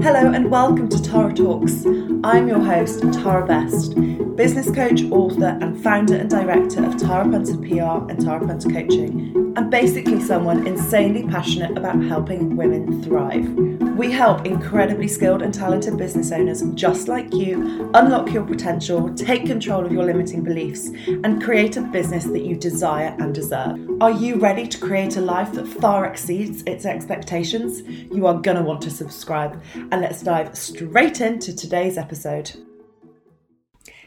Hello and welcome to Tara Talks. I'm your host, Tara Best, business coach, author and founder and director of Tara Punter PR and Tara Punter Coaching, and basically someone insanely passionate about helping women thrive. We help incredibly skilled and talented business owners just like you unlock your potential, take control of your limiting beliefs and create a business that you desire and deserve. Are you ready to create a life that far exceeds its expectations? You are going to want to subscribe, and let's dive straight into today's episode.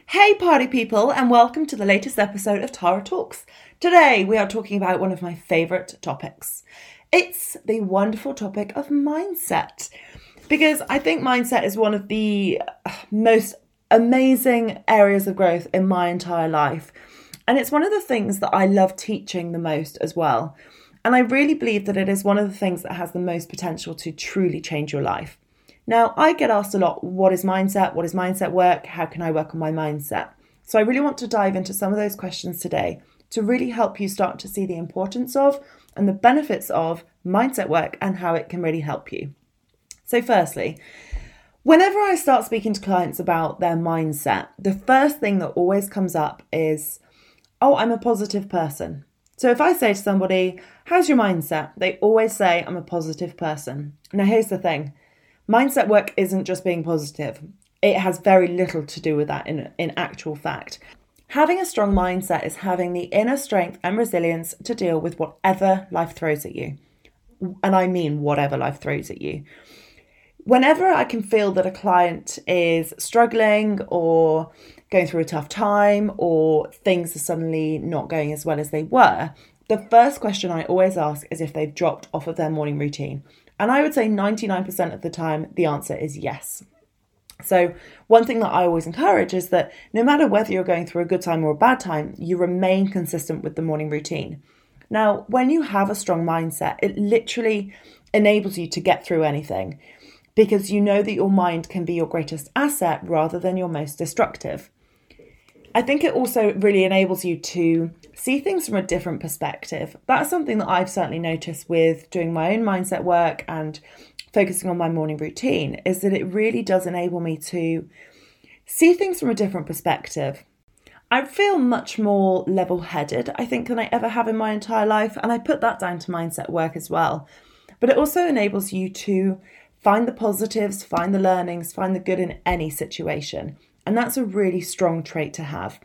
Hey party people, and welcome to the latest episode of Tara Talks. Today we are talking about one of my favourite topics. It's the wonderful topic of mindset, because I think mindset is one of the most amazing areas of growth in my entire life. And it's one of the things that I love teaching the most as well. And I really believe that it is one of the things that has the most potential to truly change your life. Now, I get asked a lot, what is mindset? What is mindset work? How can I work on my mindset? So I really want to dive into some of those questions today to really help you start to see the importance of and the benefits of mindset work and how it can really help you. So firstly, whenever I start speaking to clients about their mindset, the first thing that always comes up is, oh, I'm a positive person. So if I say to somebody, how's your mindset? They always say, I'm a positive person. Now here's the thing, mindset work isn't just being positive. It has very little to do with that in actual fact. Having a strong mindset is having the inner strength and resilience to deal with whatever life throws at you. And I mean whatever life throws at you. Whenever I can feel that a client is struggling or going through a tough time or things are suddenly not going as well as they were, the first question I always ask is if they've dropped off of their morning routine. And I would say 99% of the time, the answer is yes. So one thing that I always encourage is that no matter whether you're going through a good time or a bad time, you remain consistent with the morning routine. Now, when you have a strong mindset, it literally enables you to get through anything because you know that your mind can be your greatest asset rather than your most destructive. I think it also really enables you to see things from a different perspective. That's something that I've certainly noticed with doing my own mindset work and focusing on my morning routine, is that it really does enable me to see things from a different perspective. I feel much more level-headed, I think, than I ever have in my entire life, and I put that down to mindset work as well. But it also enables you to find the positives, find the learnings, find the good in any situation. And that's a really strong trait to have.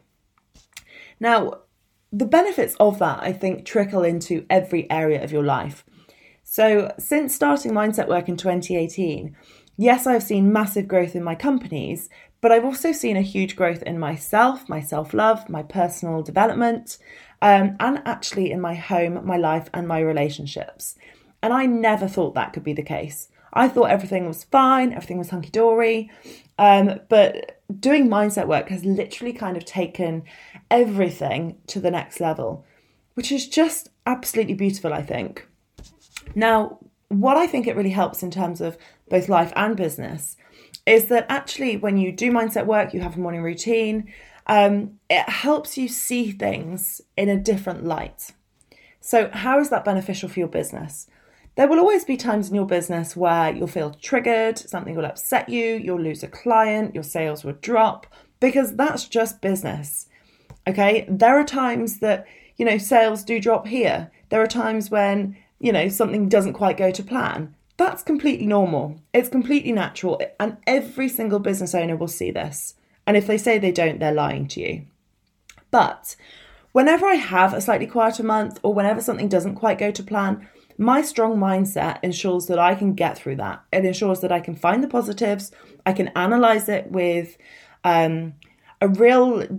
Now, the benefits of that, I think, trickle into every area of your life. So since starting mindset work in 2018, yes, I've seen massive growth in my companies, but I've also seen a huge growth in myself, my self-love, my personal development, and actually in my home, my life, and my relationships. And I never thought that could be the case. I thought everything was fine, everything was hunky-dory, but doing mindset work has literally kind of taken everything to the next level, which is just absolutely beautiful, I think. Now, what I think it really helps in terms of both life and business is that actually when you do mindset work, you have a morning routine, it helps you see things in a different light. So how is that beneficial for your business? There will always be times in your business where you'll feel triggered, something will upset you, you'll lose a client, your sales will drop, because that's just business, okay? There are times that, you know, sales do drop here. There are times when something doesn't quite go to plan. That's completely normal. It's completely natural. And every single business owner will see this. And if they say they don't, they're lying to you. But whenever I have a slightly quieter month or whenever something doesn't quite go to plan, my strong mindset ensures that I can get through that. It ensures that I can find the positives. I can analyze it with a real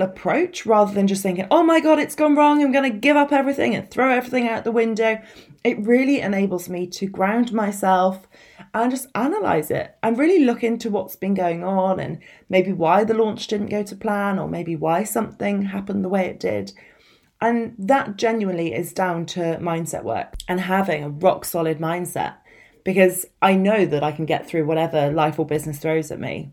approach rather than just thinking, oh my God, it's gone wrong. I'm going to give up everything and throw everything out the window. It really enables me to ground myself and just analyze it and really look into what's been going on and maybe why the launch didn't go to plan or maybe why something happened the way it did. And that genuinely is down to mindset work and having a rock solid mindset, because I know that I can get through whatever life or business throws at me.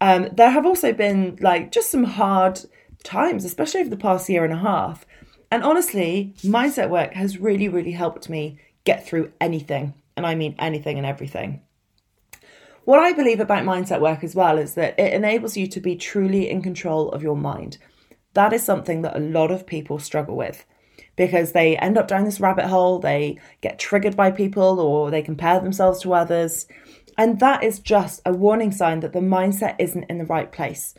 There have also been just some hard times, especially over the past year and a half. And honestly, mindset work has really, really helped me get through anything. And I mean anything and everything. What I believe about mindset work as well is that it enables you to be truly in control of your mind. That is something that a lot of people struggle with because they end up down this rabbit hole, they get triggered by people or they compare themselves to others. And that is just a warning sign that the mindset isn't in the right place.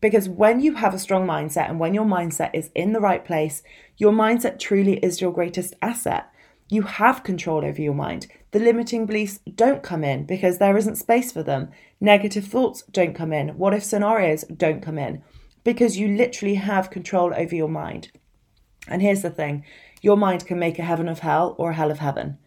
Because when you have a strong mindset and when your mindset is in the right place, your mindset truly is your greatest asset. You have control over your mind. The limiting beliefs don't come in because there isn't space for them. Negative thoughts don't come in. What if scenarios don't come in? Because you literally have control over your mind. And here's the thing, your mind can make a heaven of hell or a hell of heaven.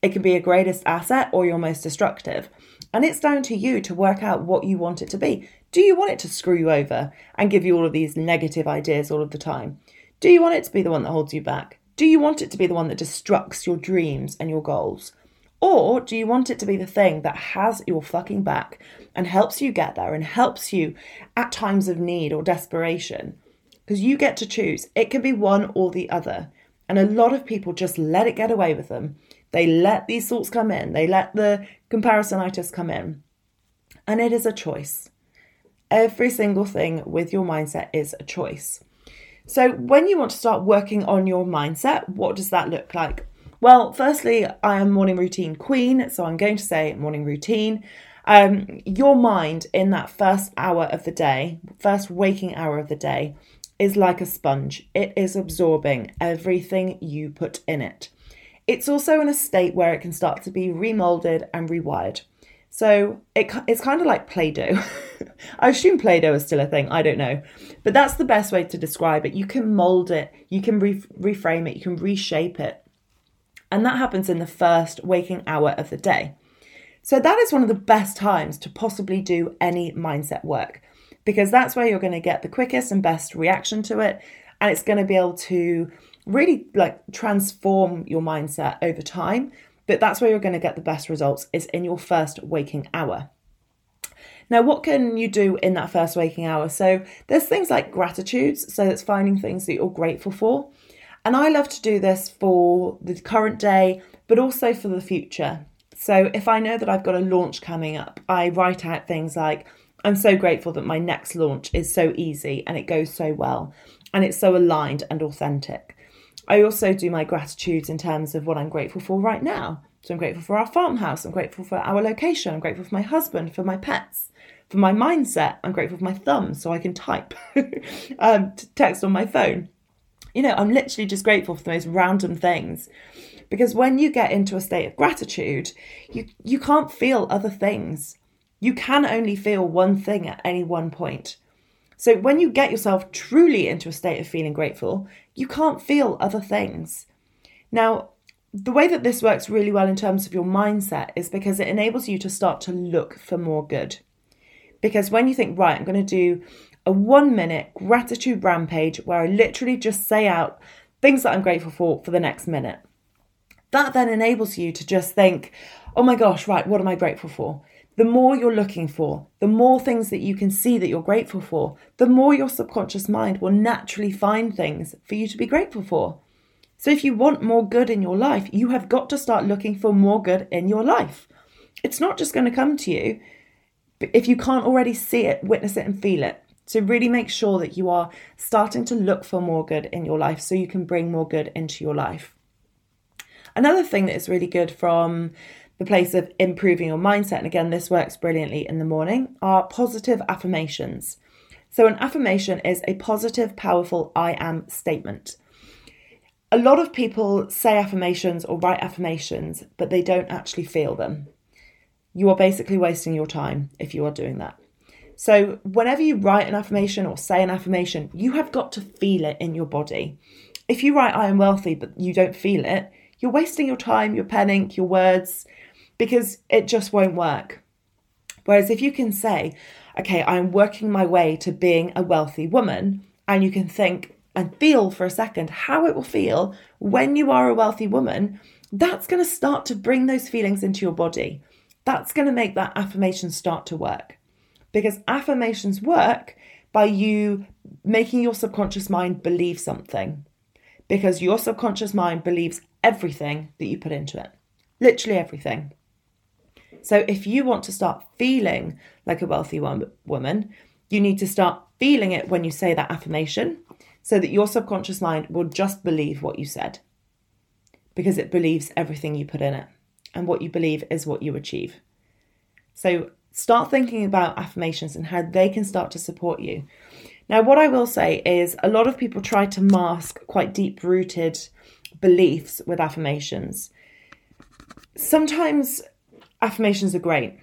It can be your greatest asset or your most destructive. And it's down to you to work out what you want it to be. Do you want it to screw you over and give you all of these negative ideas all of the time? Do you want it to be the one that holds you back? Do you want it to be the one that destructs your dreams and your goals? Or do you want it to be the thing that has your fucking back and helps you get there and helps you at times of need or desperation? Because you get to choose. It can be one or the other. And a lot of people just let it get away with them. They let these thoughts come in. They let the comparisonitis come in. And it is a choice. Every single thing with your mindset is a choice. So when you want to start working on your mindset, what does that look like? Well, firstly, I am morning routine queen, so I'm going to say morning routine. Your mind in that first hour of the day, first waking hour of the day, is like a sponge. It is absorbing everything you put in it. It's also in a state where it can start to be remolded and rewired. So it's kind of like Play-Doh. I assume Play-Doh is still a thing. I don't know. But that's the best way to describe it. You can mold it. You can reframe it. You can reshape it. And that happens in the first waking hour of the day. So that is one of the best times to possibly do any mindset work because that's where you're going to get the quickest and best reaction to it. And it's going to be able to really like transform your mindset over time. But that's where you're going to get the best results is in your first waking hour. Now, what can you do in that first waking hour? So there's things like gratitudes. So that's finding things that you're grateful for. And I love to do this for the current day, but also for the future. So if I know that I've got a launch coming up, I write out things like, I'm so grateful that my next launch is so easy and it goes so well and it's so aligned and authentic. I also do my gratitudes in terms of what I'm grateful for right now. So I'm grateful for our farmhouse. I'm grateful for our location. I'm grateful for my husband, for my pets, for my mindset. I'm grateful for my thumb so I can type, text on my phone. You know, I'm literally just grateful for the most random things because when you get into a state of gratitude, you can't feel other things. You can only feel one thing at any one point. So when you get yourself truly into a state of feeling grateful, you can't feel other things. Now, the way that this works really well in terms of your mindset is because it enables you to start to look for more good. Because when you think, right, I'm going to do a 1-minute gratitude rampage where I literally just say out things that I'm grateful for the next minute. That then enables you to just think, oh my gosh, right, what am I grateful for? The more you're looking for, the more things that you can see that you're grateful for, the more your subconscious mind will naturally find things for you to be grateful for. So if you want more good in your life, you have got to start looking for more good in your life. It's not just going to come to you if you can't already see it, witness it and feel it. So really make sure that you are starting to look for more good in your life so you can bring more good into your life. Another thing that is really good from the place of improving your mindset, and again, this works brilliantly in the morning, are positive affirmations. So an affirmation is a positive, powerful I am statement. A lot of people say affirmations or write affirmations, but they don't actually feel them. You are basically wasting your time if you are doing that. So whenever you write an affirmation or say an affirmation, you have got to feel it in your body. If you write I am wealthy, but you don't feel it, you're wasting your time, your pen ink, your words, because it just won't work. Whereas if you can say, okay, I'm working my way to being a wealthy woman, and you can think and feel for a second how it will feel when you are a wealthy woman, that's going to start to bring those feelings into your body. That's going to make that affirmation start to work. Because affirmations work by you making your subconscious mind believe something. Because your subconscious mind believes everything that you put into it. Literally everything. So if you want to start feeling like a wealthy woman, you need to start feeling it when you say that affirmation so that your subconscious mind will just believe what you said, because it believes everything you put in it, and what you believe is what you achieve. So start thinking about affirmations and how they can start to support you. Now, what I will say is a lot of people try to mask quite deep-rooted beliefs with affirmations. Sometimes affirmations are great,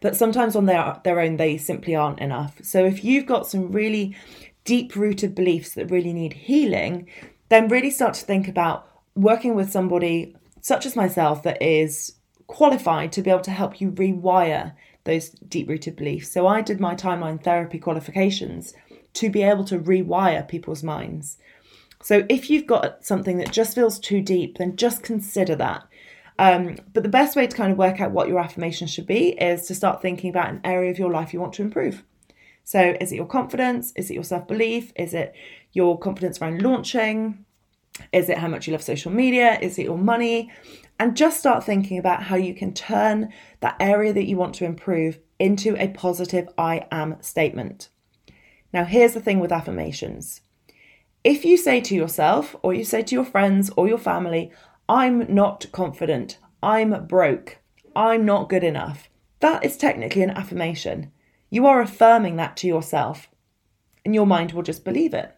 but sometimes on their own, they simply aren't enough. So if you've got some really deep-rooted beliefs that really need healing, then really start to think about working with somebody such as myself that is qualified to be able to help you rewire those deep-rooted beliefs. So I did my timeline therapy qualifications to be able to rewire people's minds. So if you've got something that just feels too deep, then just consider that. But the best way to kind of work out what your affirmation should be is to start thinking about an area of your life you want to improve. So is it your confidence? Is it your self-belief? Is it your confidence around launching? Is it how much you love social media? Is it your money? And just start thinking about how you can turn that area that you want to improve into a positive I am statement. Now, here's the thing with affirmations. If you say to yourself, or you say to your friends or your family, I'm not confident, I'm broke, I'm not good enough, that is technically an affirmation. You are affirming that to yourself, and your mind will just believe it.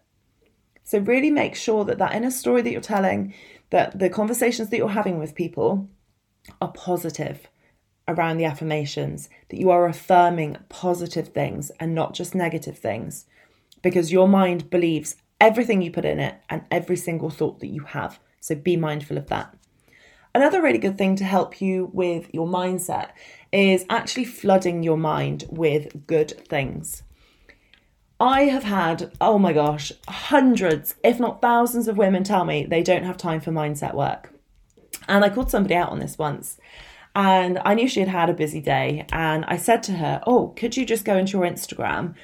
So really make sure that that inner story that you're telling, that the conversations that you're having with people are positive around the affirmations, that you are affirming positive things and not just negative things, because your mind believes everything you put in it and every single thought that you have. So be mindful of that. Another really good thing to help you with your mindset is actually flooding your mind with good things. I have had, oh my gosh, hundreds, if not thousands of women tell me they don't have time for mindset work. And I called somebody out on this once, and I knew she had had a busy day. And I said to her, oh, could you just go into your Instagram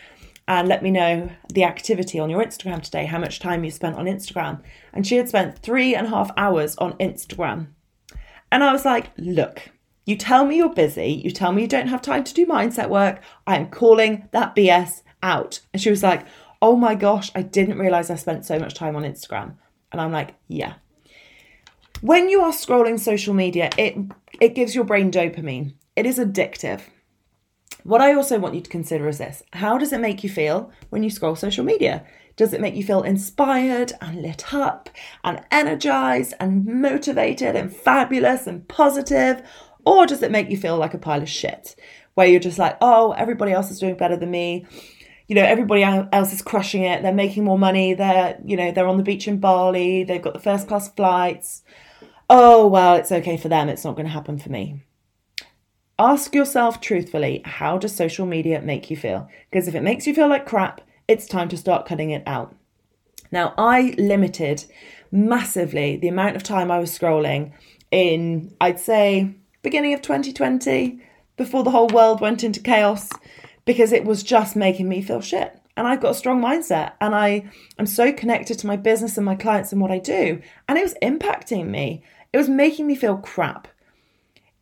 and let me know the activity on your Instagram today, how much time you spent on Instagram? And she had spent 3.5 hours on Instagram. And I was like, look, you tell me you're busy. You tell me you don't have time to do mindset work. I am calling that BS out. And she was like, oh my gosh, I didn't realize I spent so much time on Instagram. And I'm like, yeah. When you are scrolling social media, it gives your brain dopamine. It is addictive. What I also want you to consider is this. How does it make you feel when you scroll social media? Does it make you feel inspired and lit up and energized and motivated and fabulous and positive? Or does it make you feel like a pile of shit where you're just like, oh, everybody else is doing better than me. You know, everybody else is crushing it. They're making more money. They're on the beach in Bali. They've got the first class flights. Oh, well, it's okay for them. It's not going to happen for me. Ask yourself truthfully, how does social media make you feel? Because if it makes you feel like crap, it's time to start cutting it out. Now, I limited massively the amount of time I was scrolling in, I'd say, beginning of 2020, before the whole world went into chaos, because it was just making me feel shit. And I've got a strong mindset, and I am so connected to my business and my clients and what I do. And it was impacting me. It was making me feel crap.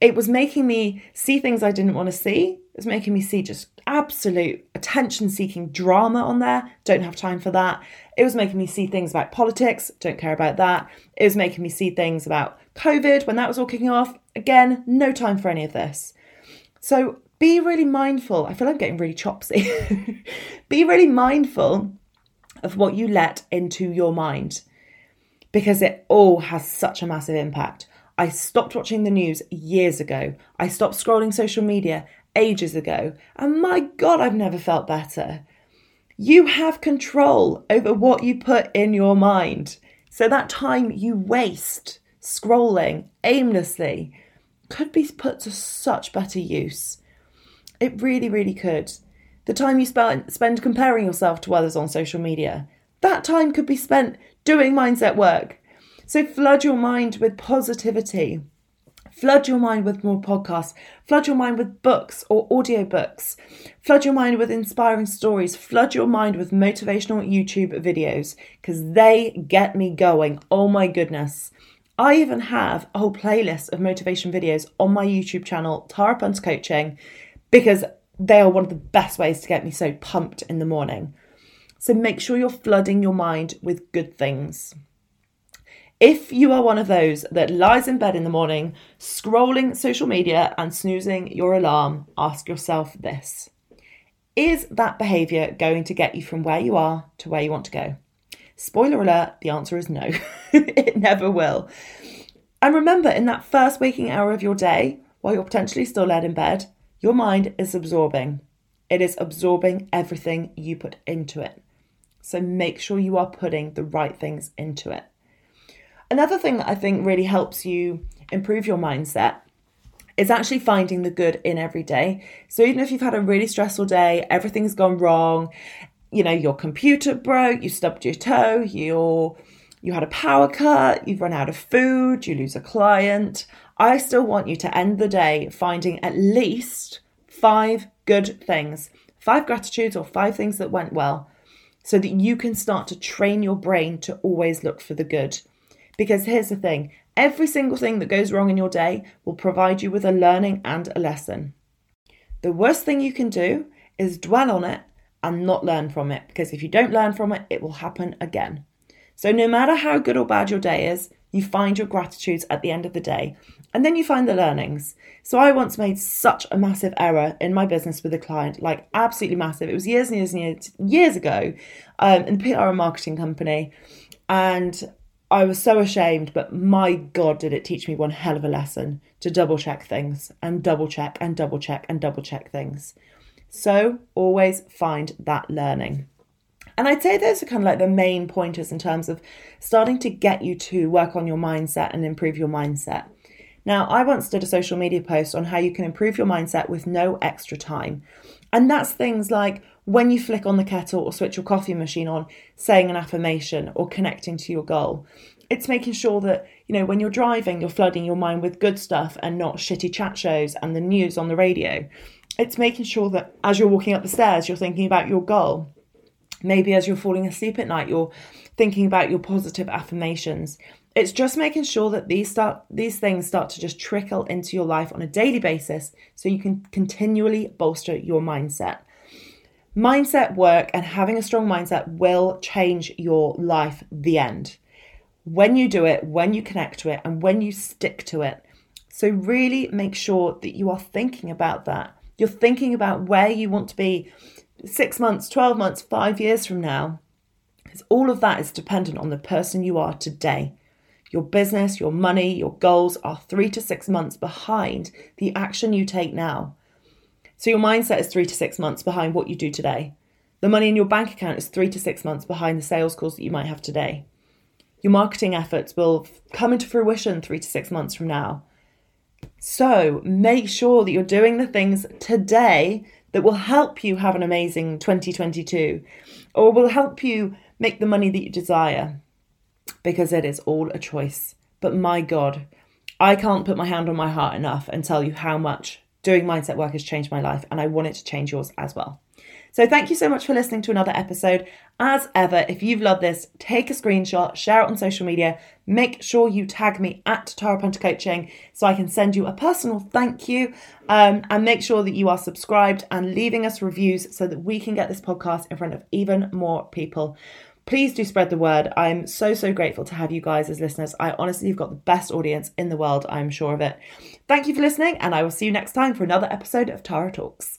It was making me see things I didn't want to see. It was making me see just absolute attention-seeking drama on there. Don't have time for that. It was making me see things about politics. Don't care about that. It was making me see things about COVID when that was all kicking off. Again, no time for any of this. So be really mindful. I feel I'm getting really chopsy. Be really mindful of what you let into your mind, because it all has such a massive impact. I stopped watching the news years ago. I stopped scrolling social media ages ago. And my God, I've never felt better. You have control over what you put in your mind. So that time you waste scrolling aimlessly could be put to such better use. It really, really could. The time you spend comparing yourself to others on social media, that time could be spent doing mindset work. So flood your mind with positivity, flood your mind with more podcasts, flood your mind with books or audiobooks, flood your mind with inspiring stories, flood your mind with motivational YouTube videos, because they get me going. Oh my goodness. I even have a whole playlist of motivation videos on my YouTube channel, Tara Punter Coaching, because they are one of the best ways to get me so pumped in the morning. So make sure you're flooding your mind with good things. If you are one of those that lies in bed in the morning, scrolling social media and snoozing your alarm, ask yourself this. Is that behaviour going to get you from where you are to where you want to go? Spoiler alert, the answer is no. It never will. And remember, in that first waking hour of your day, while you're potentially still laid in bed, your mind is absorbing. It is absorbing everything you put into it. So make sure you are putting the right things into it. Another thing that I think really helps you improve your mindset is actually finding the good in every day. So even if you've had a really stressful day, everything's gone wrong, you know, your computer broke, you stubbed your toe, you had a power cut, you've run out of food, you lose a client, I still want you to end the day finding at least 5 good things, 5 gratitudes or 5 things that went well, so that you can start to train your brain to always look for the good. Because here's the thing, every single thing that goes wrong in your day will provide you with a learning and a lesson. The worst thing you can do is dwell on it and not learn from it, because if you don't learn from it, it will happen again. So no matter how good or bad your day is, you find your gratitudes at the end of the day, and then you find the learnings. So I once made such a massive error in my business with a client, like absolutely massive. It was years and years and years ago in the PR and marketing company, and I was so ashamed, but my God, did it teach me one hell of a lesson to double check things and double check and double check and double check things. So always find that learning. And I'd say those are kind of like the main pointers in terms of starting to get you to work on your mindset and improve your mindset. Now, I once did a social media post on how you can improve your mindset with no extra time. And that's things like when you flick on the kettle or switch your coffee machine on, saying an affirmation or connecting to your goal. It's making sure that, you know, when you're driving, you're flooding your mind with good stuff and not shitty chat shows and the news on the radio. It's making sure that as you're walking up the stairs, you're thinking about your goal. Maybe as you're falling asleep at night, you're thinking about your positive affirmations. It's just making sure that these things start to just trickle into your life on a daily basis so you can continually bolster your mindset. Mindset work and having a strong mindset will change your life, the end. When you do it, when you connect to it, and when you stick to it. So really make sure that you are thinking about that. You're thinking about where you want to be 6 months, 12 months, 5 years from now, because all of that is dependent on the person you are today. Your business, your money, your goals are 3 to 6 months behind the action you take now. So your mindset is 3 to 6 months behind what you do today. The money in your bank account is 3 to 6 months behind the sales calls that you might have today. Your marketing efforts will come into fruition 3 to 6 months from now. So make sure that you're doing the things today that will help you have an amazing 2022, or will help you make the money that you desire, because it is all a choice. But my God, I can't put my hand on my heart enough and tell you how much doing mindset work has changed my life, and I want it to change yours as well. So thank you so much for listening to another episode. As ever, if you've loved this, take a screenshot, share it on social media. Make sure you tag me at Tara Punter Coaching so I can send you a personal thank you. And make sure that you are subscribed and leaving us reviews so that we can get this podcast in front of even more people. Please do spread the word. I'm so, so grateful to have you guys as listeners. I honestly have got the best audience in the world. I'm sure of it. Thank you for listening, and I will see you next time for another episode of Tara Talks.